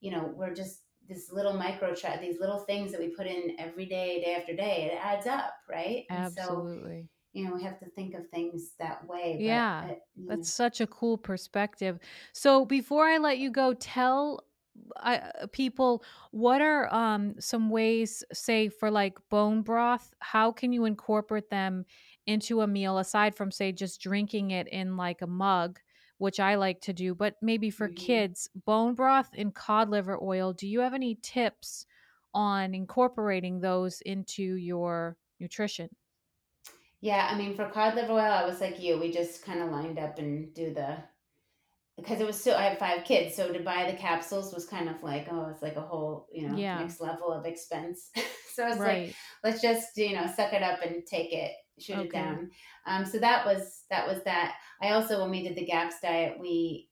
you know, we're just this little micro trash, these little things that we put in every day, day after day, it adds up, right? Absolutely. And so, you know, we have to think of things that way. But that's such a cool perspective. So before I let you go, tell people, what are some ways, say for like bone broth, how can you incorporate them into a meal aside from say just drinking it in like a mug, which I like to do, but maybe for kids, bone broth and cod liver oil. Do you have any tips on incorporating those into your nutrition? Yeah, I mean, for cod liver oil, I was like you. We just kind of lined up and do the because it was so, I had 5 kids, so to buy the capsules was kind of like, oh, it's like a whole, next level of expense. So I was like, let's just, suck it up and take it, shoot it down. So that was that. I also, when we did the GAPS diet, we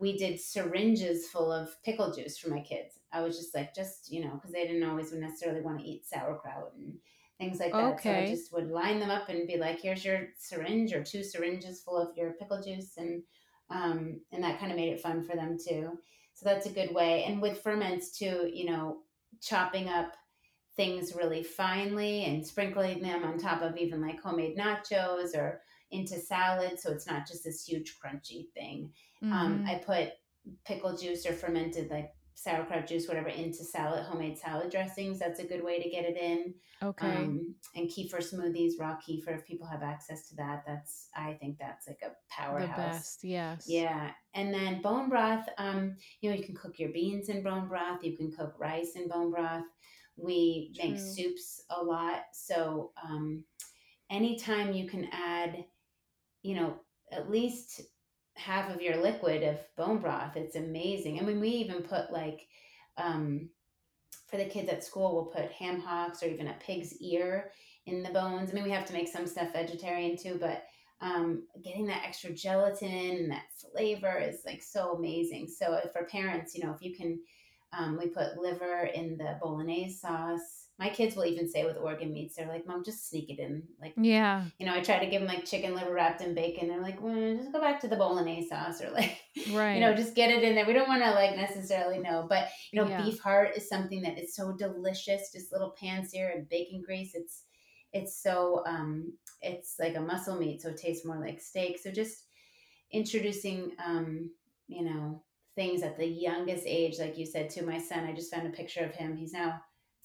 did syringes full of pickle juice for my kids. I was just like, because they didn't always necessarily want to eat sauerkraut and things like that. Okay. So I just would line them up and be like, here's your syringe or 2 syringes full of your pickle juice. And that kind of made it fun for them too. So that's a good way. And with ferments too, chopping up things really finely and sprinkling them on top of even like homemade nachos or into salad, so it's not just this huge crunchy thing. Mm-hmm. I put pickle juice or fermented like sauerkraut juice, whatever, into salad, homemade salad dressings. That's a good way to get it in. Okay. And kefir smoothies, raw kefir, if people have access to that, I think that's like a powerhouse. The best, yes. Yeah. And then bone broth, you can cook your beans in bone broth. You can cook rice in bone broth. We make soups a lot. So anytime you can add, at least half of your liquid of bone broth, it's amazing. I mean, we even put like, for the kids at school, we'll put ham hocks or even a pig's ear in the bones. I mean, we have to make some stuff vegetarian too, but getting that extra gelatin and that flavor is like so amazing. So for parents, if you can, we put liver in the bolognese sauce. My kids will even say with organ meats, they're like, Mom, just sneak it in. Like, yeah. I try to give them like chicken liver wrapped in bacon. They're like, just go back to the bolognese sauce or like, right. Just get it in there. We don't want to like necessarily know, but beef heart is something that is so delicious. Just little pan-sear and bacon grease. It's so, it's like a muscle meat. So it tastes more like steak. So just introducing, things at the youngest age, like you said, to my son. I just found a picture of him. He's now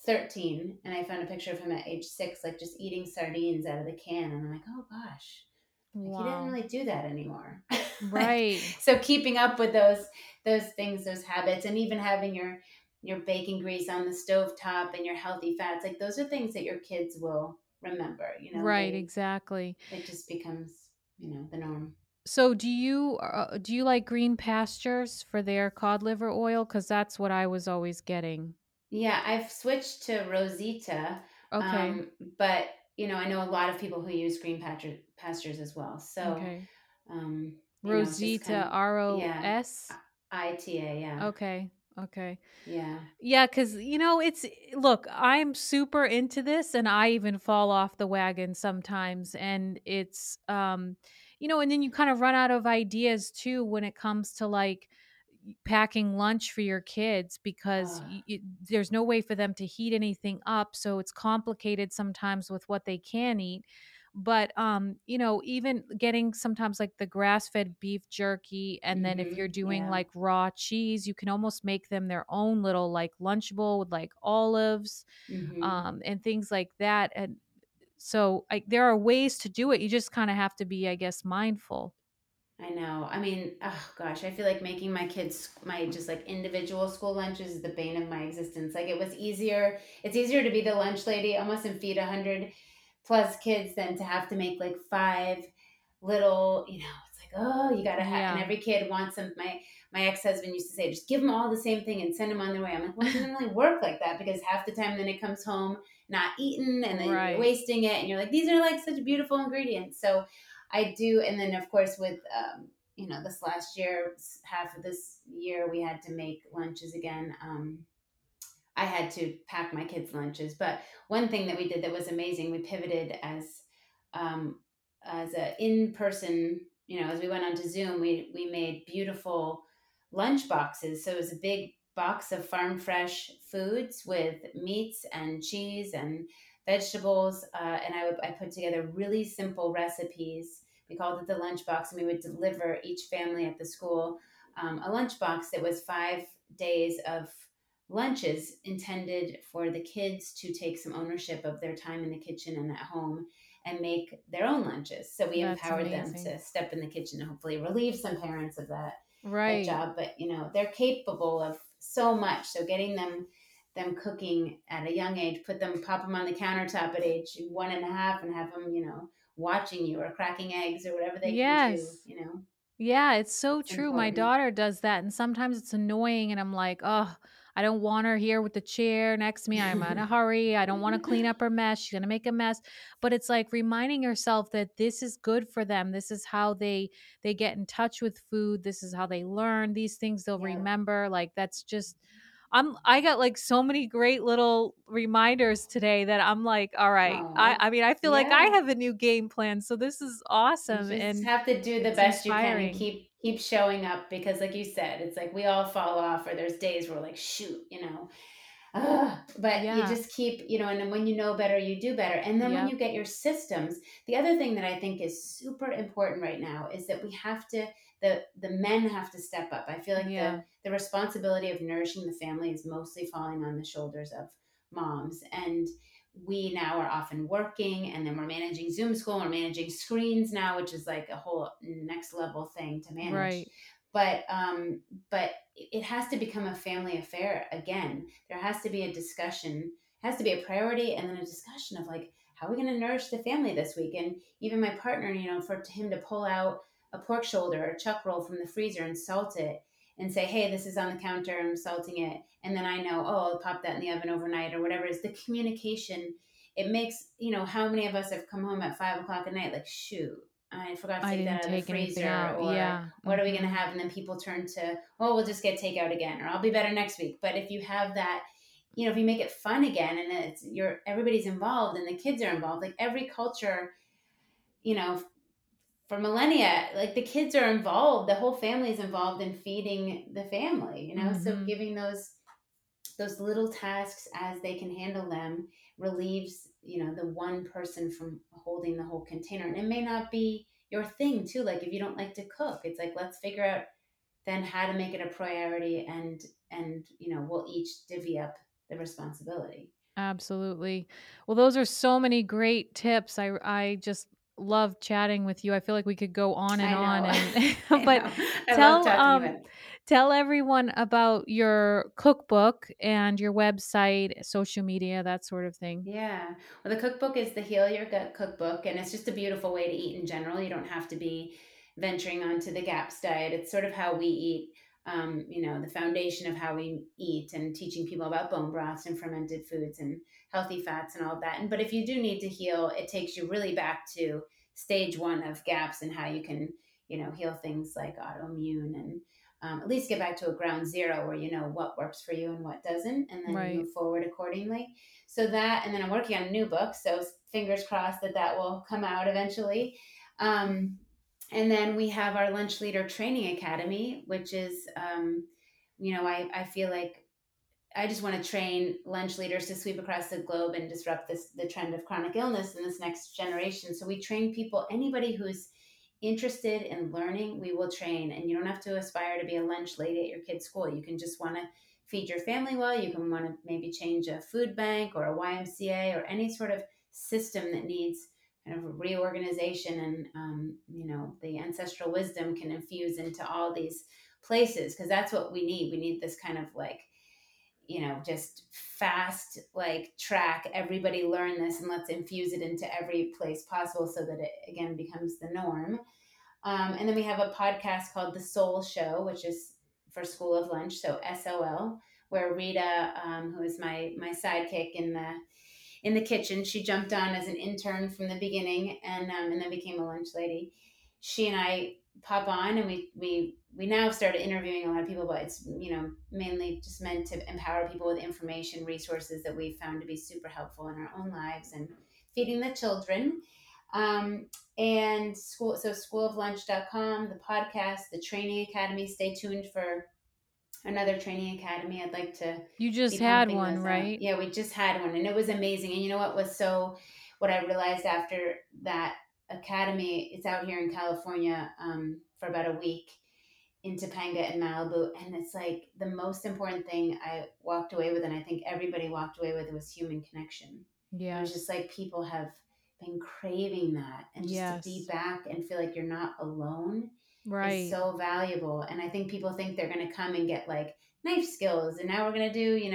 13, and I found a picture of him at age 6, like just eating sardines out of the can, and I'm like, oh gosh, wow. He didn't really do that anymore, right? So keeping up with those things, those habits, and even having your bacon grease on the stove top and your healthy fats, like those are things that your kids will remember, right? Exactly. It just becomes, the norm. So do you like Green Pastures for their cod liver oil? Because that's what I was always getting. Yeah, I've switched to Rosita. Okay. But, I know a lot of people who use Green Pastures as well. So Rosita, kind of, R-O-S-I-T-A, yeah. Okay. Yeah. Yeah, because, look, I'm super into this, and I even fall off the wagon sometimes. And it's, and then you kind of run out of ideas too when it comes to like, packing lunch for your kids, because there's no way for them to heat anything up. So it's complicated sometimes with what they can eat. But, even getting sometimes like the grass-fed beef jerky. And then if you're doing like raw cheese, you can almost make them their own little like Lunchable with like olives and things like that. And so there are ways to do it. You just kind of have to be, I guess, mindful. I know. I mean, oh gosh, I feel like making my kids my individual school lunches is the bane of my existence. Like it was easier. It's easier to be the lunch lady almost and feed 100+ kids than to have to make like 5 little, it's like, oh, you got to have, and every kid wants some. My ex-husband used to say, just give them all the same thing and send them on their way. I'm like, well, it doesn't really work like that, because half the time then it comes home not eaten, and then you're wasting it. And you're like, these are like such beautiful ingredients. So I do. And then of course with, this last year, half of this year, we had to make lunches again. I had to pack my kids' lunches, but one thing that we did that was amazing, we pivoted as a in-person, as we went onto Zoom, we made beautiful lunch boxes. So it was a big box of farm fresh foods with meats and cheese and vegetables, and I put together really simple recipes. We called it the lunchbox, and we would deliver each family at the school a lunchbox that was 5 days of lunches intended for the kids to take some ownership of their time in the kitchen and at home and make their own lunches. So we empowered them to step in the kitchen and hopefully relieve some parents of that job. But, they're capable of so much. So getting them cooking at a young age, pop them on the countertop at age 1.5 and have them, watching you or cracking eggs or whatever they can do, Yeah, it's so It's true. My important. daughter does that, and sometimes it's annoying, and I'm like, oh, I don't want her here with the chair next to me. I'm in a hurry. I don't want to clean up her mess. She's going to make a mess. But it's like reminding yourself that this is good for them. This is how they get in touch with food. This is how they learn. These things they'll yeah. remember. Like, that's just I got like so many great little reminders today that I'm like, all right. I mean, I feel yeah. like I have a new game plan. So this is awesome. You just have to do the best inspiring. You can and keep showing up, because like you said, it's like we all fall off, or there's days where we're like, shoot, but yeah. you just keep, and then when you know better, you do better. And then yeah. when you get your systems, the other thing that I think is super important right now is that we have to, the men have to step up. I feel like yeah. the responsibility of nourishing the family is mostly falling on the shoulders of moms. And we now are often working, and then we're managing Zoom school, we're managing screens now, which is like a whole next level thing to manage. Right. But it has to become a family affair again. There has to be a discussion, has to be a priority, and then a discussion of like, how are we going to nourish the family this week? And even my partner, for him to pull out a pork shoulder or a chuck roll from the freezer and salt it and say, hey, this is on the counter, I'm salting it. And then I know, I'll pop that in the oven overnight or whatever. It's the communication. It makes, how many of us have come home at 5 o'clock at night, like, shoot, I forgot to take that out of the freezer, or yeah. what are we going to have? And then people turn to, we'll just get takeout again, or I'll be better next week. But if you have that, if you make it fun again, and it's everybody's involved and the kids are involved, like every culture, for millennia, like the kids are involved, the whole family is involved in feeding the family, mm-hmm. So giving those little tasks as they can handle them relieves, the one person from holding the whole container. And it may not be your thing too. Like if you don't like to cook, it's like, let's figure out then how to make it a priority and we'll each divvy up the responsibility. Absolutely. Well, those are so many great tips. I just love chatting with you. I feel like we could go on and on. But tell everyone about your cookbook and your website, social media, that sort of thing. Yeah. Well, the cookbook is the Heal Your Gut Cookbook, and it's just a beautiful way to eat in general. You don't have to be venturing onto the GAPS diet. It's sort of how we eat, the foundation of how we eat, and teaching people about bone broths and fermented foods and healthy fats and all of that. But if you do need to heal, it takes you really back to stage one of GAPS and how you can, heal things like autoimmune and at least get back to a ground zero where you know what works for you and what doesn't, and then right. move forward accordingly. So that, and then I'm working on a new book, so fingers crossed that will come out eventually. And then we have our Lunch Leader Training Academy, which is, I feel like I just want to train lunch leaders to sweep across the globe and disrupt the trend of chronic illness in this next generation. So we train people, anybody who's interested in learning, we will train. And you don't have to aspire to be a lunch lady at your kid's school. You can just want to feed your family well. You can want to maybe change a food bank or a YMCA or any sort of system that needs of reorganization, and the ancestral wisdom can infuse into all these places, because that's what we need. We need this kind of like, just fast, like track, everybody learn this and let's infuse it into every place possible so that it again becomes the norm. And then we have a podcast called The Soul Show, which is for School of Lunch, so SOL, where Rita, who is my sidekick in the kitchen. She jumped on as an intern from the beginning and then became a lunch lady. She and I pop on, and we now started interviewing a lot of people, but it's, mainly just meant to empower people with information, resources that we found to be super helpful in our own lives and feeding the children. And schooloflunch.com, the podcast, the training academy. Stay tuned for another training academy. I'd like to. You just had one, right? Yeah, we just had one, and it was amazing. And what I realized after that academy, it's out here in California for about a week in Topanga and Malibu. And it's like the most important thing I walked away with, and I think everybody walked away with, was human connection. Yeah. It was just like people have been craving that, and just yes. to be back and feel like you're not alone. Right. Is so valuable. And I think people think they're going to come and get like knife skills, and now we're going to do,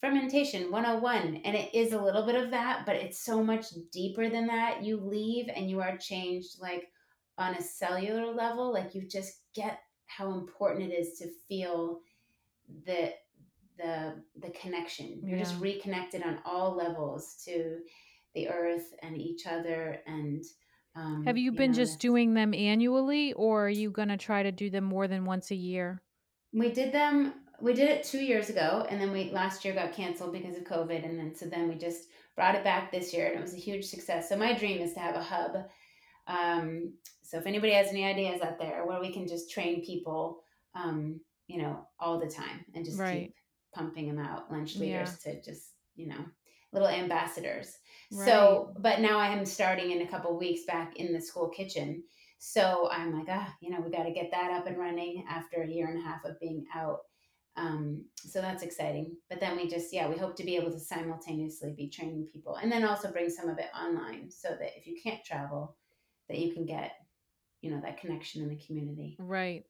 fermentation 101. And it is a little bit of that, but it's so much deeper than that. You leave and you are changed like on a cellular level, like you just get how important it is to feel the connection. You're just reconnected on all levels to the earth and each other. And have you been just doing them annually, or are you going to try to do them more than once a year? We did it 2 years ago, and then last year got canceled because of COVID. And then we just brought it back this year, and it was a huge success. So my dream is to have a hub. So if anybody has any ideas out there where we can just train people, all the time, and just keep pumping them out, lunch leaders to just, little ambassadors. Right. So, but now I am starting in a couple of weeks back in the school kitchen. So I'm like, we got to get that up and running after a year and a half of being out. So that's exciting. But then we hope to be able to simultaneously be training people, and then also bring some of it online, so that if you can't travel, that you can get, that connection in the community. Right.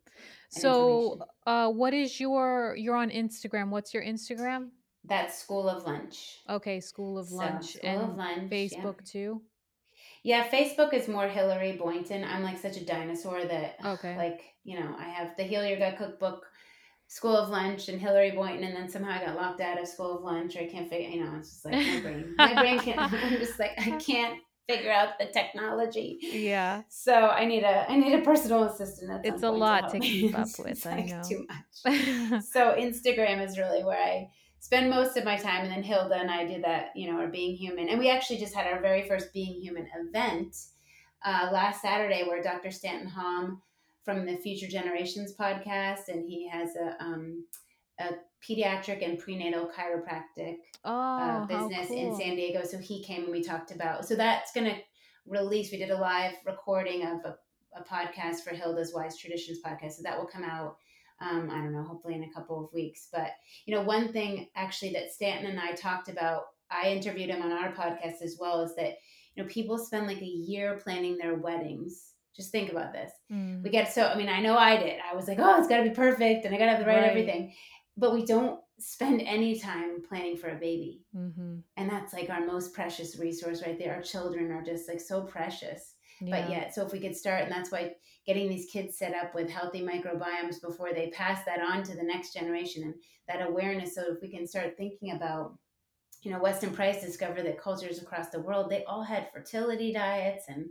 So, what is you're on Instagram. What's your Instagram? That's School of Lunch. Okay. School of Lunch. Facebook too. Yeah. Facebook is more Hillary Boynton. I'm like such a dinosaur that I have the Heal Your Gut Cookbook, School of Lunch, and Hillary Boynton, and then somehow I got locked out of School of Lunch, or I can't figure, it's just like my brain can't, I'm just like, I can't figure out the technology. Yeah. So I need a personal assistant. It's a lot to keep up with. I know. Too much. So Instagram is really where I spend most of my time. And then Hilda and I do that, or Being Human. And we actually just had our very first Being Human event last Saturday, where Dr. Stanton Hom from the Future Generations podcast, and he has a pediatric and prenatal chiropractic business in San Diego. So he came and we talked about, so that's going to release. We did a live recording of a podcast for Hilda's Wise Traditions podcast. So that will come out, I don't know, hopefully in a couple of weeks. But, one thing actually that Stanton and I talked about, I interviewed him on our podcast as well, is that, people spend like a year planning their weddings. Just think about this. Mm. I know I did. I was like, oh, it's got to be perfect, and I got to have the right everything. But we don't spend any time planning for a baby. Mm-hmm. And that's like our most precious resource right there. Our children are just like so precious. Yeah. But yet, so if we could start, and that's why getting these kids set up with healthy microbiomes before they pass that on to the next generation, and that awareness. So if we can start thinking about, Weston Price discovered that cultures across the world, they all had fertility diets and,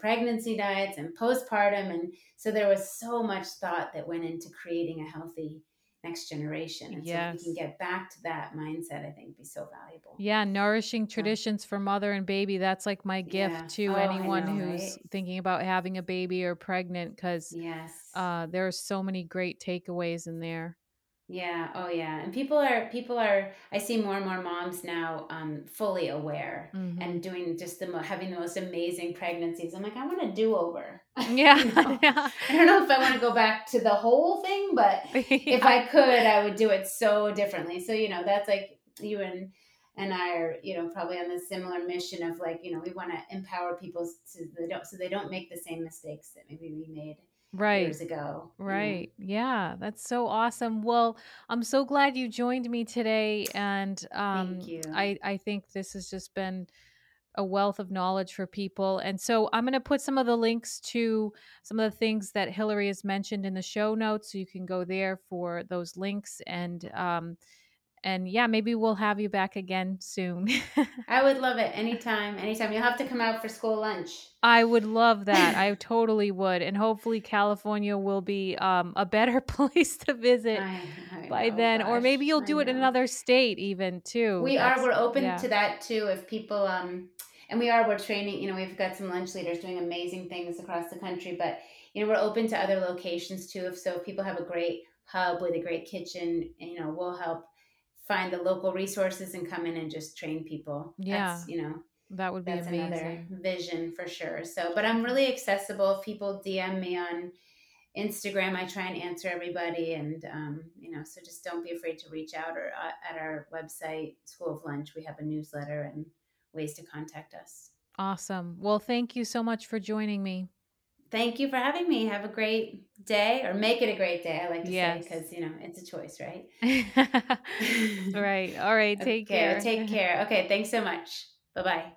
pregnancy diets and postpartum. And so there was so much thought that went into creating a healthy next generation. And so if we can get back to that mindset, I think would be so valuable. Yeah. Nourishing Traditions for Mother and Baby. That's like my gift to anyone who's thinking about having a baby or pregnant. Cause there are so many great takeaways in there. Yeah. Oh yeah. And people are, I see more and more moms now, fully aware and doing just having the most amazing pregnancies. I'm like, I want a do-over. Yeah. I don't know if I want to go back to the whole thing, but if I could, I would do it so differently. So, that's like you and I are, probably on this similar mission of like, we want to empower people so they don't make the same mistakes that maybe we made. Right. Years ago. Right. Yeah. That's so awesome. Well, I'm so glad you joined me today. And thank you. I think this has just been a wealth of knowledge for people. And so I'm going to put some of the links to some of the things that Hillary has mentioned in the show notes. So you can go there for those links. And maybe we'll have you back again soon. I would love it. Anytime. You'll have to come out for School Lunch. I would love that. I totally would. And hopefully California will be a better place to visit then. Gosh, or maybe you'll do it in another state even too. We're open to that too. If people, we're training, we've got some lunch leaders doing amazing things across the country, but we're open to other locations too. If people have a great hub with a great kitchen, we'll help find the local resources and come in and just train people. Yeah. That's, that would be amazing. Another vision for sure. So, but I'm really accessible. If people DM me on Instagram, I try and answer everybody. And, so just don't be afraid to reach out, or at our website, School of Lunch, we have a newsletter and ways to contact us. Awesome. Well, thank you so much for joining me. Thank you for having me. Have a great day, or make it a great day, I like to say, because, it's a choice, right? Right. All right. Take care. Okay, thanks so much. Bye-bye.